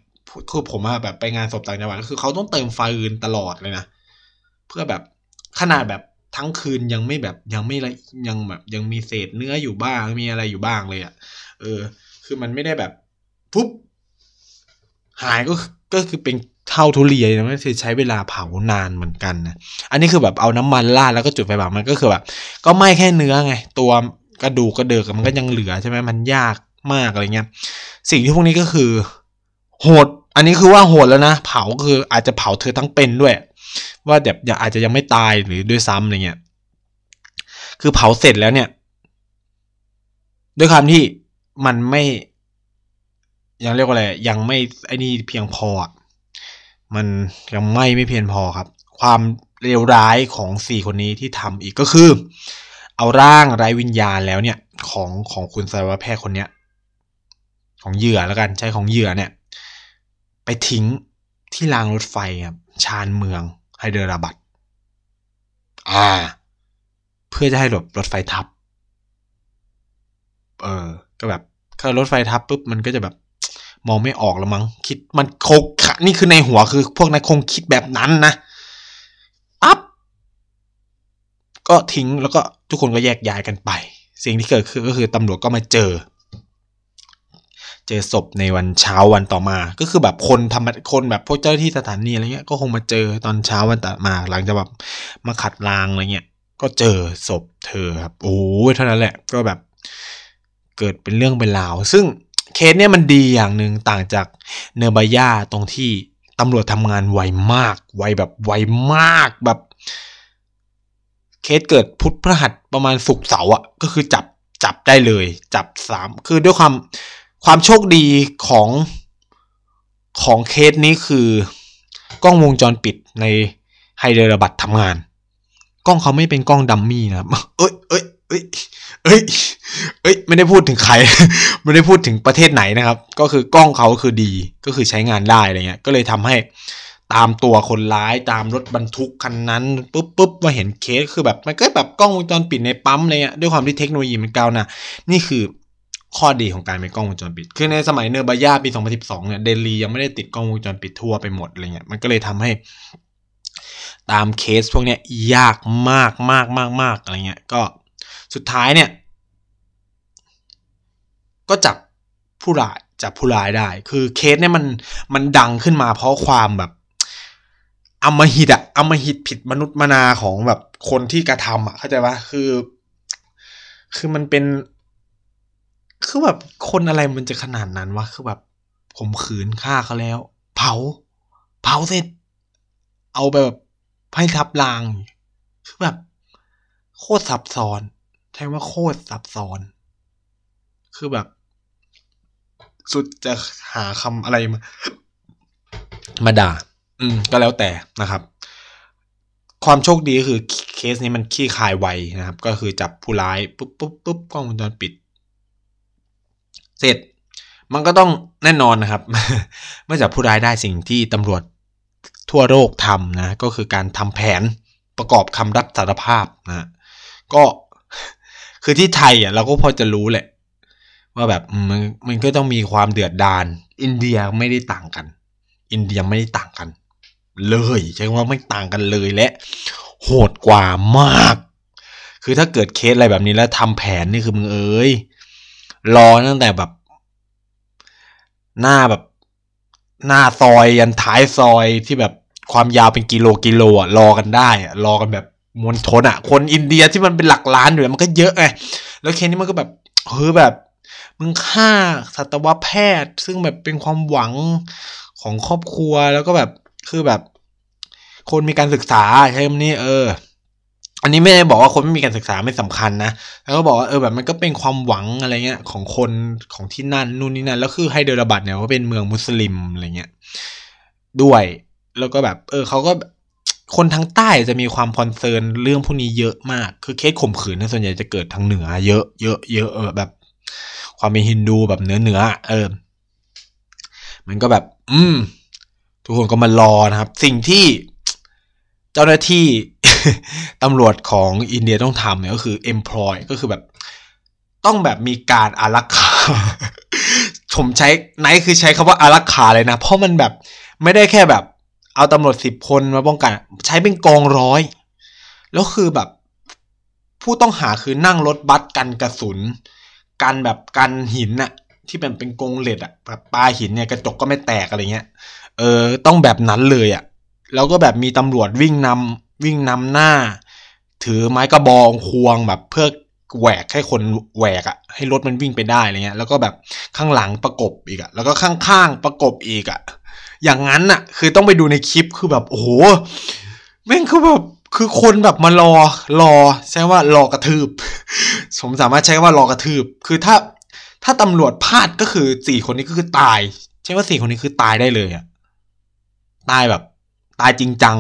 คือผมอะแบบไปงานศพต่างจังหวัดก็คือเขาต้องเติมไฟอื่นตลอดเลยนะเพื่อแบบขนาดแบบทั้งคืนยังไม่แบบยังมีเศษเนื้ออยู่บ้างมีอะไรอยู่บ้างเลยอะคือมันไม่ได้แบบปุ๊บหายก็คือเป็นเท่าทุเรียนนะมันคือใช้เวลาเผานานเหมือนกันนะอันนี้คือแบบเอาน้ำมันราดแล้วก็จุดไฟเผามันก็คือแบบก็ไหม้แค่เนื้อไงตัวกระดูกกระเดิกมันก็ยังเหลือใช่ไหมมันยากมากอะไรเงี้ยสิ่งที่พวกนี้ก็คือโหดอันนี้คือว่าโหดแล้วนะเผาคืออาจจะเผาเธอทั้งเป็นด้วยว่าแบบอาจจะยังไม่ตายหรือด้วยซ้ำอะไรเงี้ยคือเผาเสร็จแล้วเนี่ยด้วยความที่มันไม่ยังเรียกว่าอะไรยังไม่ไอ้นี่เพียงพอมันยังไม่เพียงพอครับความเลวร้ายของสี่คนนี้ที่ทำอีกก็คือเอาร่างไร้วิญญาณแล้วเนี่ยของคุณสัตวแพทย์คนเนี้ยของเหยื่อแล้วกันใช้ของเหยื่อเนี่ยไปทิ้งที่รางรถไฟครับชานเมืองไฮเดราบัดเพื่อจะให้หลบรถไฟทับก็แบบถ้ารถไฟทับปุ๊บมันก็จะแบบมองไม่ออกแล้วมั้งคิดมันคงนี่คือในหัวคือพวกนั้นคงคิดแบบนั้นนะปั๊บก็ทิ้งแล้วก็ทุกคนก็แยกย้ายกันไปสิ่งที่เกิดขึ้นก็คือตำรวจก็มาเจอศพในวันเช้าวันต่อมาก็คือแบบคนแบบพวกเจ้าหน้าที่สถานีอะไรเงี้ยก็คงมาเจอตอนเช้าวันต่อมาหลังจากแบบมาขัดรางอะไรเงี้ยก็เจอศพเธอครับโอ้ยเท่านั้นแหละก็แบบเกิดเป็นเรื่องเป็นราวซึ่ง เคสเนี่ยมันดีอย่างนึงต่างจากเนบาย่าตรงที่ตำรวจทำงานไวมากไวมากแบบเคสเกิดพุธพฤหัสประมาณศุกร์เสาร์อ่ะก็คือจับได้เลยจับ3คือด้วยความโชคดีของเคสนี้คือกล้องวงจรปิดในไฮเดราบัดทำงานกล้องเขาไม่เป็นกล้องดัมมี่นะครับเอ้ยไม่ได้พูดถึงใคร ไม่ได้พูดถึงประเทศไหนนะครับก็คือกล้องเขาคือดีก็คือใช้งานได้อะไรเงี้ยก็เลยทำให้ตามตัวคนร้ายตามรถบรรทุกคันนั้นปุ๊บว่าเห็นเคสคือแบบมันก็แบบกล้องวงจรปิดในปั๊มอะไรเงี้ยด้วยความที่เทคโนโลยีมันก้าวหน้านี่คือข้อดีของการเป็นกล้องวงจรปิดคือในสมัยเนบาย่าปี2012เนี่ยเดลียังไม่ได้ติดกล้องวงจรปิดทั่วไปหมดอะไรเงี้ยมันก็เลยทำให้ตามเคสพวกเนี้ยยากมากอะไรเงี้ยก็สุดท้ายเนี่ยก็จับผู้ร้ายได้คือเคสเนี่ยมันดังขึ้นมาเพราะความแบบอำมหิตผิดมนุษย์มนาของแบบคนที่กระทำอ่ะเข้าใจป่ะคือมันเป็นคือแบบคนอะไรมันจะขนาดนั้นวะคือแบบผมขืนฆ่าเขาแล้วเผาเสร็จเอาไปแบบให้ทับลางคือแบบโคตรซับซ้อนใช่ว่าโคตรซับซ้อนคือแบบสุดจะหาคำอะไรมาด่าก็แล้วแต่นะครับความโชคดีก็คือเคสนี้มันขี้คายไวนะครับก็คือจับผู้ร้ายปุ๊บกล้องวงจรปิดเสร็จมันก็ต้องแน่นอนนะครับ เมื่อจับผู้ร้ายได้สิ่งที่ตำรวจทั่วโลกทำนะก็คือการทำแผนประกอบคำรับสารภาพนะก็คือที่ไทยอ่ะเราก็พอจะรู้แหละว่าแบบมันก็ต้องมีความเดือดดาลอินเดียไม่ได้ต่างกันเลยใช่ว่าไม่ต่างกันเลยและโหดกว่ามากคือถ้าเกิดเคสอะไรแบบนี้แล้วทำแผนนี่คือมึงเอ้ยรอตั้งแต่แบบหน้าซอยยันท้ายซอยที่แบบความยาวเป็นกิโลอ่ะรอกันได้อ่ะรอกันแบบมวลชนอ่ะคนอินเดียที่มันเป็นหลักล้านอยู่มันก็เยอะไงแล้วเคสนี้มันก็แบบเฮ้ยแบบมึงฆ่าสัตวแพทย์ซึ่งแบบเป็นความหวังของครอบครัวแล้วก็แบบคือแบบคนมีการศึกษาใช่ไหมนี่อันนี้ไม่ได้บอกว่าคนไม่มีการศึกษาไม่สำคัญนะแล้วก็บอกว่าแบบมันก็เป็นความหวังอะไรเงี้ยของคนของที่นั่นนู่นนี่นั่นแล้วคือไฮเดราบัดเนี่ยว่าเป็นเมืองมุสลิมอะไรเงี้ยด้วยแล้วก็แบบเขาก็คนทางใต้จะมีความคอนเซิร์นเรื่องพวกนี้เยอะมากคือเคสข่มขืนนะส่วนใหญ่จะเกิดทางเหนือเยอะแบบความเป็นฮินดูแบบเหนือมันก็แบบทุกคนก็มารอนะครับสิ่งที่เจ้าหน้าที่ ตำรวจของอินเดียต้องทำเนี่ยก็คือ employ ก็คือแบบต้องแบบมีการอารักขา ผมใช้ไนท์คือใช้คำว่าอารักขาเลยนะเพราะมันแบบไม่ได้แค่แบบเอาตำรวจ10คนมาป้องกันใช้เป็นกองร้อยแล้วคือแบบผู้ต้องหาคือนั่งรถบัสกันกระสุนกันแบบกันหินน่ะที่เป็นกรงเหล็กอ่ะแบบปลาหินเนี่ยกระจกก็ไม่แตกอะไรเงี้ยต้องแบบนั้นเลยอ่ะแล้วก็แบบมีตำรวจวิ่งนำหน้าถือไม้กระบองควงแบบเพื่อแหวกให้คนแหวกอ่ะให้รถมันวิ่งไปได้อะไรเงี้ยแล้วก็แบบข้างหลังประกบอีกอ่ะแล้วก็ข้างๆประกบอีกอ่ะอย่างนั้นน่ะคือต้องไปดูในคลิปคือแบบโอ้โหแม่งคือแบบคือคนแบบมารอใช่ว่ารอกระทืบผมสามารถใช้ว่ารอกระทืบคือถ้าตำรวจพลาดก็คือ4คนนี้ก็คือตายใช่ว่า4คนนี้คือตายได้เลยอ่ะตายแบบตายจริงจัง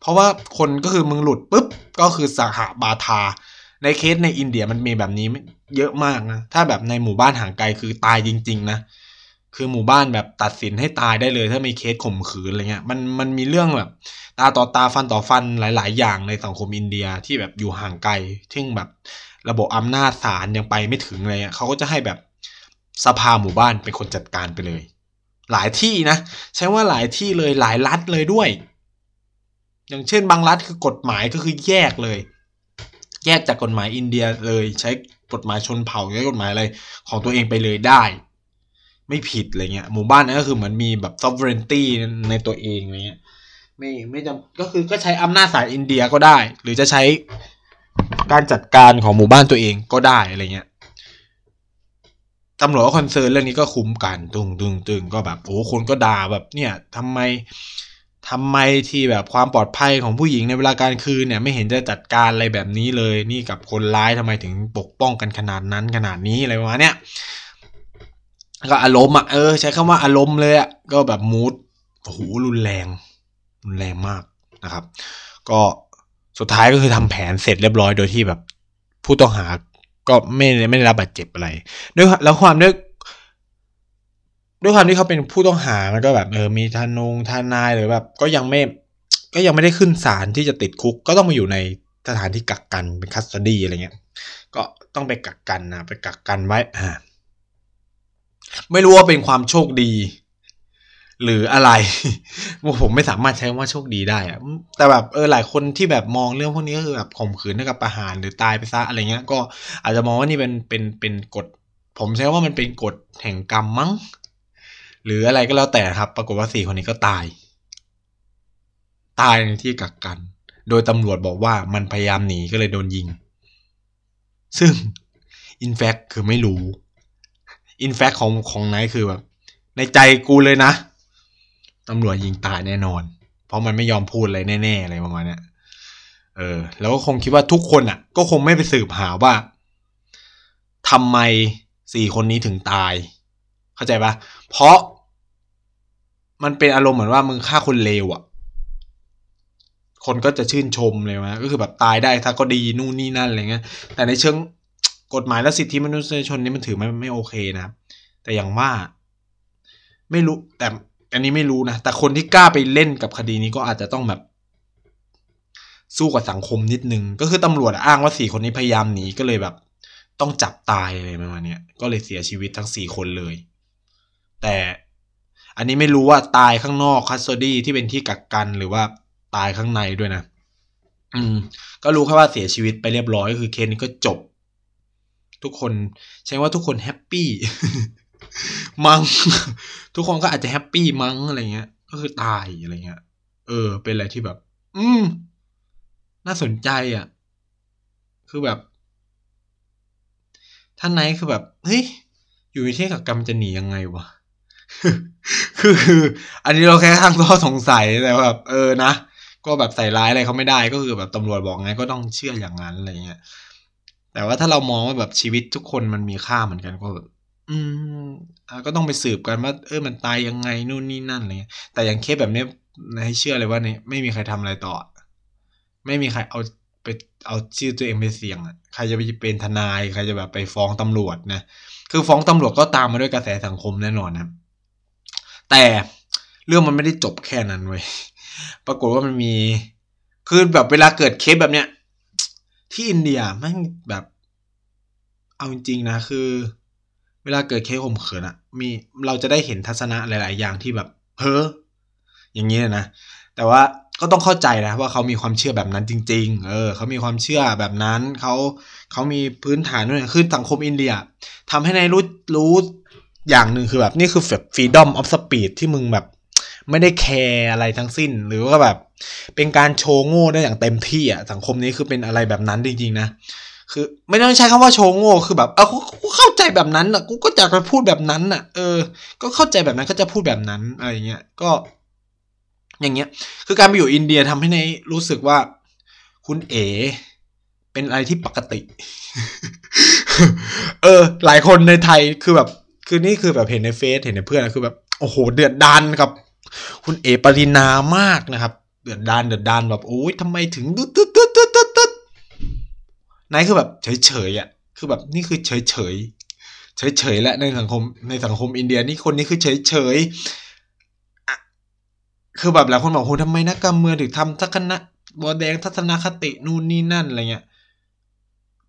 เพราะว่าคนก็คือมึงหลุดปุ๊บก็คือสหบาทาในเคสในอินเดียมันมีแบบนี้เยอะมากนะถ้าแบบในหมู่บ้านห่างไกลคือตายจริงๆนะคือหมู่บ้านแบบตัดสินให้ตายได้เลยถ้ามีเคสข่มขืนอะไรเงี้ยมันมีเรื่องแบบตาต่อตาฟันต่อฟันหลายๆอย่างในสังคมอินเดียที่แบบอยู่ห่างไกลซึ่งแบบระบบอำนาจศาลยังไปไม่ถึงอะไรเงี้ยเขาก็จะให้แบบสภาหมู่บ้านเป็นคนจัดการไปเลยหลายที่นะใช่ว่าหลายที่เลยหลายรัฐเลยด้วยอย่างเช่นบางรัฐคือกฎหมายก็คือแยกเลยแยกจากกฎหมายอินเดียเลยใช้กฎหมายชนเผ่าใช้กฎหมายอะไรของตัวเองไปเลยได้ไม่ผิดอะไรเงี้ยหมู่บ้านนั้นก็คือเหมือนมีแบบ sovereignty ในตัวเองอะไรเงี้ยไม่จำก็คือก็ใช้อำนาจศาลอินเดียก็ได้หรือจะใช้การจัดการของหมู่บ้านตัวเองก็ได้อะไรเงี้ย ตำรวจก็คอนเซิร์นเรื่องนี้ก็คุมกันตึงก็แบบโอ้คนก็ด่าแบบเนี่ยทำไมที่แบบความปลอดภัยของผู้หญิงในเวลากลางคืนเนี่ยไม่เห็นจะจัดการอะไรแบบนี้เลยนี่กับคนร้ายทำไมถึงปกป้องกันขนาดนั้นขนาดนี้อะไรประมาณเนี้ยก็อารมณ์อ่ะใช้คำว่าอารมณ์เลยอ่ะก็แบบมูดโอ้โหรุนแรงมากนะครับก็สุดท้ายก็คือทำแผนเสร็จเรียบร้อยโดยที่แบบผู้ต้องหาก็ไม่ได้รับบาดเจ็บอะไรด้วยแล้วความด้วยความที่เขาเป็นผู้ต้องหามันก็แบบมีทนายหรือแบบก็ยังไม่ได้ขึ้นศาลที่จะติดคุกก็ต้องมาอยู่ในสถานที่กักกันเป็นคัสตอดี้อะไรเงี้ยก็ต้องไปกักกันนะไปกักกันไว้ไม่รู้ว่าเป็นความโชคดีหรืออะไรผมไม่สามารถใช้คำว่าโชคดีได้อะแต่แบบหลายคนที่แบบมองเรื่องพวกนี้ก็คือแบบข่มขืนเท่ากับประหารหรือตายไปซะอะไรเงี้ยก็อาจจะมองว่านี่เป็นกฎผมใช้ว่ามันเป็นกฎแห่งกรรมมั้งหรืออะไรก็แล้วแต่ครับปรากฏว่า4คนนี้ก็ตายในที่กักกันโดยตำรวจบอกว่ามันพยายามหนีก็เลยโดนยิงซึ่ง in fact คือไม่รู้ in fact ของไนท์คือแบบในใจกูเลยนะตำรวจยิงตายแน่นอนเพราะมันไม่ยอมพูดอะไรแน่ๆอะไรประมาณนี้แล้วก็คงคิดว่าทุกคนอ่ะก็คงไม่ไปสืบหาว่าทำไม4คนนี้ถึงตายเข้าใจปะเพราะมันเป็นอารมณ์เหมือนว่ามึงฆ่าคนเลวอ่ะคนก็จะชื่นชมเลยนะก็คือแบบตายได้ถ้าก็ดีนู่นนี่นั่นอะไรเงี้ยแต่ในเชิงกฎหมายและสิทธิมนุษยชนนี่มันถือไม่โอเคนะแต่อย่างว่าไม่รู้แต่อันนี้ไม่รู้นะแต่คนที่กล้าไปเล่นกับคดีนี้ก็อาจจะต้องแบบสู้กับสังคมนิดนึงก็คือตำรวจอ้างว่า4คนนี้พยายามหนีก็เลยแบบต้องจับตายอะไรประมาณนี้ก็เลยเสียชีวิตทั้ง4คนเลยแต่อันนี้ไม่รู้ว่าตายข้างนอกคัสโตดี้ที่เป็นที่กักกันหรือว่าตายข้างในด้วยนะก็รู้แค่ว่าเสียชีวิตไปเรียบร้อยก็คือเคสนี้ก็จบทุกคนใช่ว่าทุกคนแฮปปี้ มั้ง ทุกคนก็อาจจะแฮปปี้มั้งอะไรเงี้ยก็คือตายอะไรเงี้ยเป็นอะไรที่แบบน่าสนใจอ่ะคือแบบท่านไหนคือแบบเฮ้ยอยู่ในที่กักกันจะหนียังไงวะคืออันนี้เราแค่ตั้งข้อสงสัยแต่แบบนะก็แบบใส่ร้ายอะไรเขาไม่ได้ก็คือแบบตำรวจบอกไงก็ต้องเชื่ออย่างนั้นอะไรเงี้ยแต่ว่าถ้าเรามองว่าแบบชีวิตทุกคนมันมีค่าเหมือนกันก็แบบก็ต้องไปสืบกันว่ามันตายยังไงนู่นนี่นั่นอะไรเงี้ยแต่อย่างเคสแบบนี้ให้เชื่อเลยว่าเนี่ยไม่มีใครทำอะไรต่อไม่มีใครเอาชื่อตัวเองไปเสี่ยงอ่ะใครจะไปเป็นทนายใครจะแบบไปฟ้องตำรวจนะคือฟ้องตำรวจก็ตามมาด้วยกระแสสังคมแน่นอนนะแต่เรื่องมันไม่ได้จบแค่นั้นเว้ยปรากฏว่ามันมีคือแบบเวลาเกิดเคสแบบเนี้ยที่อินเดียมันแบบเอาจริงๆนะคือเวลาเกิดเคสข่มขืนอ่ะมีเราจะได้เห็นทัศนะหลายๆอย่างที่แบบอย่างนี้นะแต่ว่าก็ต้องเข้าใจนะว่าเขามีความเชื่อแบบนั้นจริงๆเขามีความเชื่อแบบนั้นเขามีพื้นฐานด้วยคือสังคมอินเดียทำให้ในรู้อย่างหนึ่งคือแบบนี่คือแบบ freedom of speech ที่มึงแบบไม่ได้แคร์อะไรทั้งสิ้นหรือว่าแบบเป็นการโชว์โง่ได้อย่างเต็มที่อ่ะสังคมนี้คือเป็นอะไรแบบนั้นจริงๆนะคือไม่ต้องใช้คำว่าโชว์โง่คือแบบกูเข้าใจแบบนั้นน่ะกูก็อยากจะพูดแบบนั้นน่ะก็เข้าใจแบบนั้นก็จะพูดแบบนั้นอะไรเงี้ยก็อย่างเงี้ยคือการไปอยู่อินเดียทำให้ในรู้สึกว่าคุณเอ๋เป็นอะไรที่ปกติ หลายคนในไทยคือแบบคือนี่คือแบบเห็นในเฟซเห็นในเพื่อนนะคือแบบโอ้โหเดือดดานกับคุณเอ๋ปรินามากนะครับเดือดดานแบบโอ้ยทำไมถึงตึ๊ดไหนคือแบบเฉยอ่ะคือแบบนี่คือเฉยและในสังคมอินเดียนี่คนนี้คือเฉยคือแบบหลายคนบอกโหทำไมนักการเมืองถึงทำทัศนะบอแดงทัศนคตินู่นนี่นั่นอะไรเงี้ย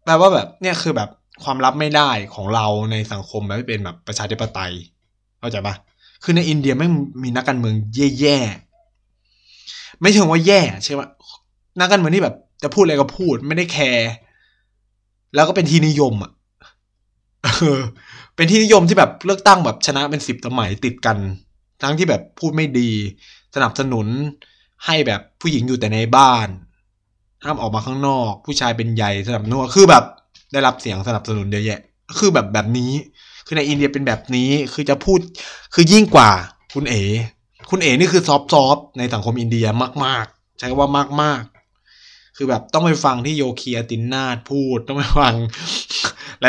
แปลว่าแบบเนี่ยคือแบบความลับไม่ได้ของเราในสังคมแบบไม่เป็นแบบประชาธิปไตยเข้าใจปะคือในอินเดียไม่มีนักการเมืองแย่ๆไม่เชิงว่าแย่ใช่ไหมนักการเมืองที่แบบจะพูดอะไรก็พูดไม่ได้แคร์แล้วก็เป็นที่นิยมอ่ะเป็นที่นิยมที่แบบเลือกตั้งแบบชนะเป็น10สมัยติดกันทั้งที่แบบพูดไม่ดีสนับสนุนให้แบบผู้หญิงอยู่แต่ในบ้านห้ามออกมาข้างนอกผู้ชายเป็นใหญ่สนับสนุนคือแบบได้รับเสียงสนับสนุนเยอะแยะคือแบบนี้ คือในอินเดียเป็นแบบนี้คือจะพูดคือยิ่งกว่าคุณเอ๋นี่คือซอฟต์ๆในสังคมอินเดียมากๆใช้คำว่ามากๆคือแบบต้องไปฟังที่โยคีอาตินนาถพูดต้องไปฟัง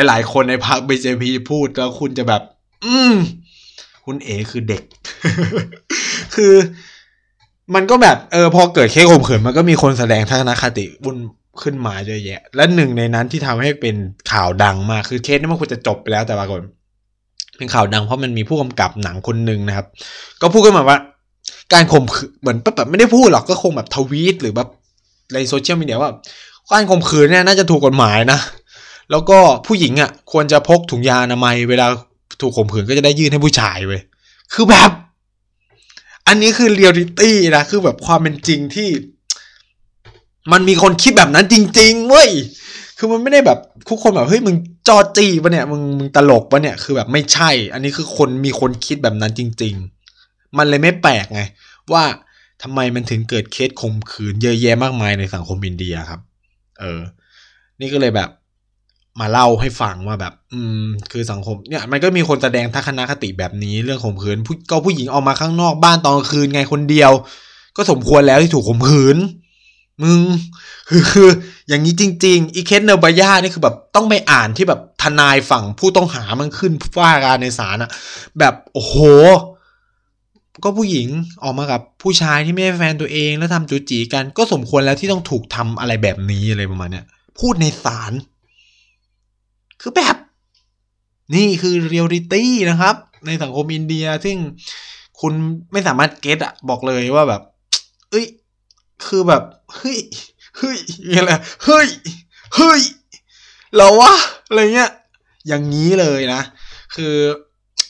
หลายๆคนในพรรค BJP พูดแล้วคุณจะแบบคุณเอ๋คือเด็ก คือมันก็แบบพอเกิดเคสข่มขืนมันก็มีคนแสดงทัศนคติวุ่นขึ้นมาเยอะแยะและหนึ่งในนั้นที่ทำให้เป็นข่าวดังมากคือเคสนี้มันควรจะจบไปแล้วแต่ปรากฏเป็นข่าวดังเพราะมันมีผู้กำกับหนังคนนึงนะครับก็พูดขึ้นมาว่าการข่มขืนเหมือนแบบไม่ได้พูดหรอกก็คงแบบทวีตหรือแบบในโซเชียลมีเดียว่าการข่มขืนเนี่ยน่าจะถูกกฎหมายนะแล้วก็ผู้หญิงอ่ะควรจะพกถุงยางอนามัยเวลาถูกข่มขืนก็จะได้ยื่นให้ผู้ชายเว้ยคือแบบอันนี้คือเรียลลิตี้นะคือแบบความเป็นจริงที่มันมีคนคิดแบบนั้นจริงๆเว้ยคือมันไม่ได้แบบทุกคนแบบเฮ้ยมึงจอจี้ปะเนี่ยมึงตลกปะเนี่ยคือแบบไม่ใช่อันนี้คือคนมีคนคิดแบบนั้นจริงๆมันเลยไม่แปลกไงว่าทำไมมันถึงเกิดเคสข่มขืนเยอะแยะมากมายในสังคมอินเดียครับนี่ก็เลยแบบมาเล่าให้ฟังว่าแบบคือสังคมเนี่ยมันก็มีคนแสดงทัศนคติแบบนี้เรื่องข่มขืนก็ผู้หญิงออกมาข้างนอกบ้านตอนกลางคืนไงคนเดียวก็สมควรแล้วที่ถูกข่มขืนมึงคืออย่างนี้จริงๆอีเคสเนบาย่านี่คือแบบต้องไปอ่านที่แบบทนายฝั่งผู้ต้องหามันขึ้นว่าการในศาลอะแบบโอ้โหก็ผู้หญิงออกมากับผู้ชายที่ไม่ใช่แฟนตัวเองแล้วทำจูจีกันก็สมควรแล้วที่ต้องถูกทำอะไรแบบนี้อะไรประมาณเนี้ยพูดในศาลคือแบบนี่คือเรียลลิตี้นะครับในสังคมอินเดียซึ่งคุณไม่สามารถเก็ทอะบอกเลยว่าแบบเอ้ยคือแบบเฮ้ยอะไรเฮ้ยเราวะอะไรเงี้ยอย่างนี้เลยนะคือ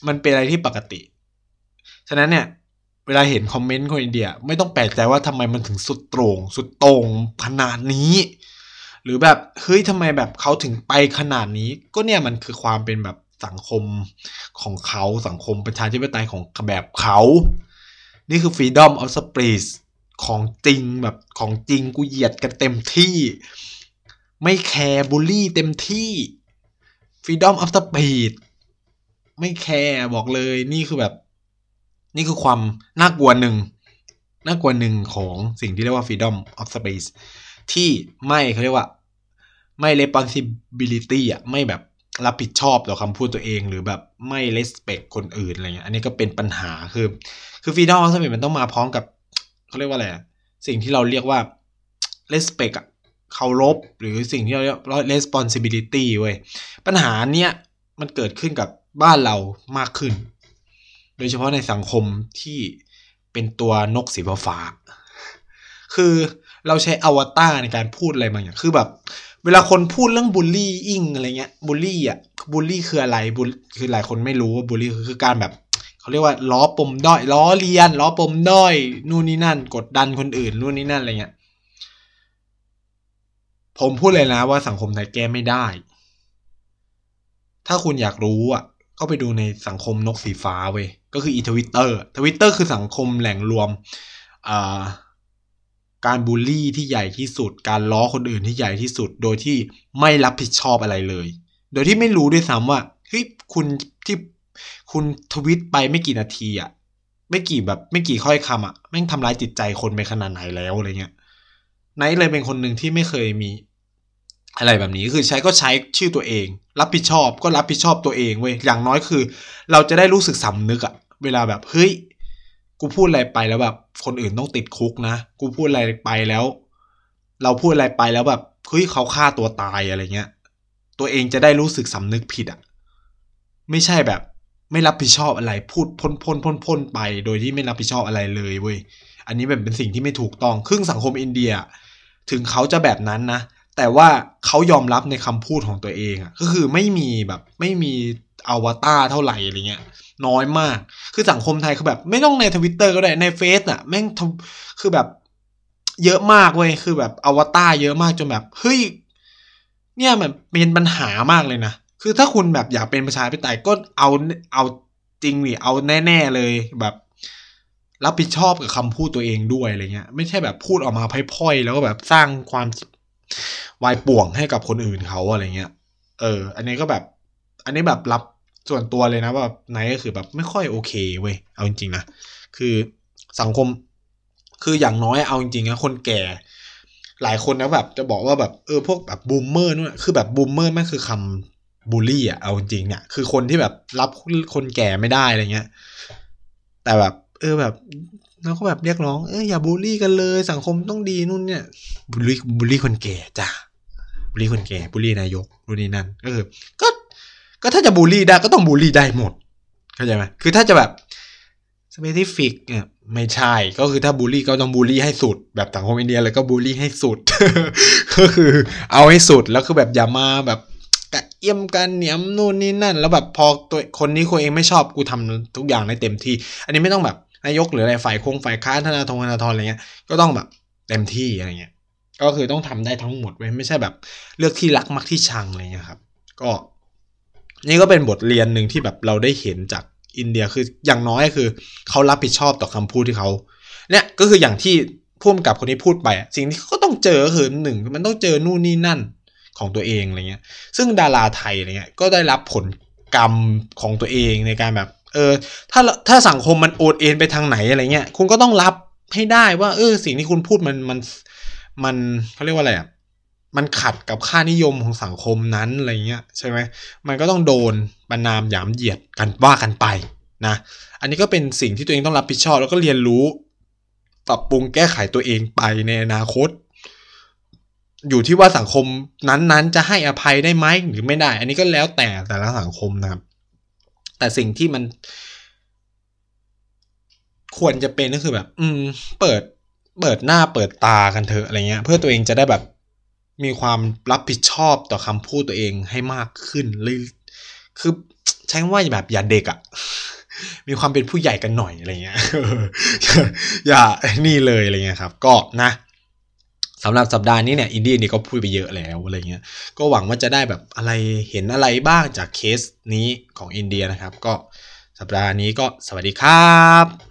มันเป็นอะไรที่ปกติฉะนั้นเนี่ยเวลาเห็นคอมเมนต์คนอินเดียไม่ต้องแปลกใจว่าทำไมมันถึงสุดโต่งขนาดนี้หรือแบบเฮ้ยทำไมแบบเขาถึงไปขนาดนี้ก็เนี่ยมันคือความเป็นแบบสังคมของเขาสังคมประชาธิปไตยของแบบเขานี่คือ freedom of speechของจริงแบบของจริงกูเหยียดกันเต็มที่ไม่แคร์บูลลี่เต็มที่ freedom of speech ไม่แคร์บอกเลยนี่คือแบบนี่คือความน่ากลัวหนึ่งของสิ่งที่เรียกว่า freedom of speech ที่ไม่เขาเรียกว่าไม่ responsibility อ่ะไม่แบบรับผิดชอบต่อคำพูดตัวเองหรือแบบไม่ respect คนอื่นอะไรเงี้ยอันนี้ก็เป็นปัญหาคือ freedom of speech มันต้องมาพร้อมกับเขาเรียกว่าอะไรสิ่งที่เราเรียกว่า respect อ่ะเคารพหรือสิ่งที่เราเรียก responsibility เว้ยปัญหาเนี้ยมันเกิดขึ้นกับบ้านเรามากขึ้นโดยเฉพาะในสังคมที่เป็นตัวนกสีฟ้าคือเราใช้อวตารในการพูดอะไรบางอย่างคือแบบเวลาคนพูดเรื่องบูลลี่อิงอะไรเงี้ยบูลลี่คืออะไรคือหลายคนไม่รู้ว่าบูลลี่คือการแบบเรียกว่าล้อปมด้อยล้อเลียนล้อปมด้อยนู่นนี่นั่นกดดันคนอื่นนู่นนี่นั่นอะไรเงี้ยผมพูดเลยนะว่าสังคมไทยแก้ไม่ได้ถ้าคุณอยากรู้อ่ะก็ไปดูในสังคมนกสีฟ้าเว้ยก็คืออี Twitter คือสังคมแหล่งรวมการบูลลี่ที่ใหญ่ที่สุดการล้อคนอื่นที่ใหญ่ที่สุดโดยที่ไม่รับผิดชอบอะไรเลยโดยที่ไม่รู้ด้วยซ้ำว่าเฮ้ยคุณที่คุณทวิตไปไม่กี่นาทีอ่ะไม่กี่ค่อยคำอ่ะแม่งทำร้ายจิตใจคนไปขนาดไหนแล้วอะไรเงี้ยไนท์เลยเป็นคนหนึ่งที่ไม่เคยมีอะไรแบบนี้คือใช้ก็ใช้ชื่อตัวเองรับผิดชอบก็รับผิดชอบตัวเองเว้ยอย่างน้อยคือเราจะได้รู้สึกสำนึกอ่ะเวลาแบบเฮ้ยกูพูดอะไรไปแล้วแบบคนอื่นต้องติดคุกนะกูพูดอะไรไปแล้วเราพูดอะไรไปแล้วแบบเฮ้ยเขาฆ่าตัวตายอะไรเงี้ยตัวเองจะได้รู้สึกสำนึกผิดอ่ะไม่ใช่แบบไม่รับผิดชอบอะไรพูดพ่นไปโดยที่ไม่รับผิดชอบอะไรเลยเว้ยอันนี้แบบเป็นสิ่งที่ไม่ถูกต้องครึ่งสังคมอินเดียถึงเขาจะแบบนั้นนะแต่ว่าเขายอมรับในคำพูดของตัวเองอ่ะก็คือไม่มีแบบไม่มีอวตารเท่าไหร่อะไรเงี้ยน้อยมากคือสังคมไทยคือแบบไม่ต้องใน Twitter ก็ได้ในเฟซน่ะแม่งคือแบบเยอะมากเว้ยคือแบบอวตารเยอะมากจนแบบเฮ้ยเนี่ยมันเป็นปัญหามากเลยนะคือถ้าคุณแบบอยากเป็นประชาธิปไตยก็เอาจริงดิเอาแน่ๆเลยแบบรับผิดชอบกับคำพูดตัวเองด้วยอะไรเงี้ยไม่ใช่แบบพูดออกมาพ่อยๆแล้วก็แบบสร้างความวายป่วงให้กับคนอื่นเขาอะไรเงี้ยอันนี้ก็แบบอันนี้แบบรับ ส่วนตัวเลยนะแบบไนท์ก็คือแบบไม่ค่อยโอเคเว้ยเอาจริงๆนะคือสังคมคืออย่างน้อยเอาจริงๆนะคนแก่หลายคนนะแบบจะบอกว่าแบบพวกแบบบูมเมอร์นู่นคือแบบบูมเมอร์มันคือคำบูลลี่อ่ะเอาจริงเนี่ยคือคนที่แบบรับคนแก่ไม่ได้อะไรเงี้ยแต่แบบแบบแล้วก็แบบเรียกร้องอย่าบูลลี่กันเลยสังคมต้องดีนู่นเนี่ยบูลลี่คนแก่จ้ะบูลลี่คนแก่บูลลี่นายกนู่นนี่นั่นก็ถ้าจะบูลลี่ได้ก็ต้องบูลลี่ได้หมดเข้าใจไหมคือถ้าจะแบบสเปซิฟิกเนี่ยไม่ใช่ก็คือถ้าบูลลี่ก็ต้องบูลลี่ให้สุดแบบสังคมอินเดียเลยก็บูลลี่ให้สุดก็คือเอาให้สุดแล้วคือแบบอย่ามาแบบกะเอี้ยมกันเหนียมนู่นนี่นั่นแล้วแบบพอตัวคนนี้คนเองไม่ชอบกูทำทุกอย่างได้เต็มที่อันนี้ไม่ต้องแบบนายกหรืออะไรฝ่ายค้านธนาธรอะไรเงี้ยก็ต้องแบบเต็มที่อะไรเงี้ยก็คือต้องทำได้ทั้งหมดเว้ยไม่ใช่แบบเลือกที่รักมักที่ชังอะไรเงี้ยครับก็นี่ก็เป็นบทเรียนหนึ่งที่แบบเราได้เห็นจากอินเดียคืออย่างน้อยคือเขารับผิดชอบต่อคำพูดที่เขาเนี่ยก็คืออย่างที่พ่วงกับคนนี้พูดไปสิ่งที่เขาก็ต้องเจอคือหนึ่งมันต้องเจอนู่นนี่นั่นของตัวเองอะไรเงี้ยซึ่งดาราไทยอะไรเงี้ยก็ได้รับผลกรรมของตัวเองในการแบบถ้าสังคมมันโอดเอ็นไปทางไหนอะไรเงี้ยคุณก็ต้องรับให้ได้ว่าสิ่งที่คุณพูดมันเขาเรียกว่าอะไรอ่ะมันขัดกับค่านิยมของสังคมนั้นอะไรเงี้ยใช่ไหมมันก็ต้องโดนประนามหยามเหยียดกันว่ากันไปนะอันนี้ก็เป็นสิ่งที่ตัวเองต้องรับผิดชอบแล้วก็เรียนรู้ปรับปรุงแก้ไขตัวเองไปในอนาคตอยู่ที่ว่าสังคมนั้นๆจะให้อภัยได้ไหมหรือไม่ได้อันนี้ก็แล้วแต่แต่ละสังคมนะครับแต่สิ่งที่มันควรจะเป็นก็คือแบบเปิดหน้าเปิดตากันเถอะอะไรเงี้ยเพื่อตัวเองจะได้แบบมีความรับผิดชอบต่อคำพูดตัวเองให้มากขึ้นเลยคือใช้คำว่าแบบอย่าเด็กอ่ะมีความเป็นผู้ใหญ่กันหน่อยอะไรเงี้ย อย่านี่เลยอะไรเงี้ยครับก็นะสำหรับสัปดาห์นี้เนี่ยอินดี้นี่ก็พูดไปเยอะแล้วอะไรเงี้ยก็หวังว่าจะได้แบบอะไรเห็นอะไรบ้างจากเคสนี้ของอินเดียนะครับก็สัปดาห์นี้ก็สวัสดีครับ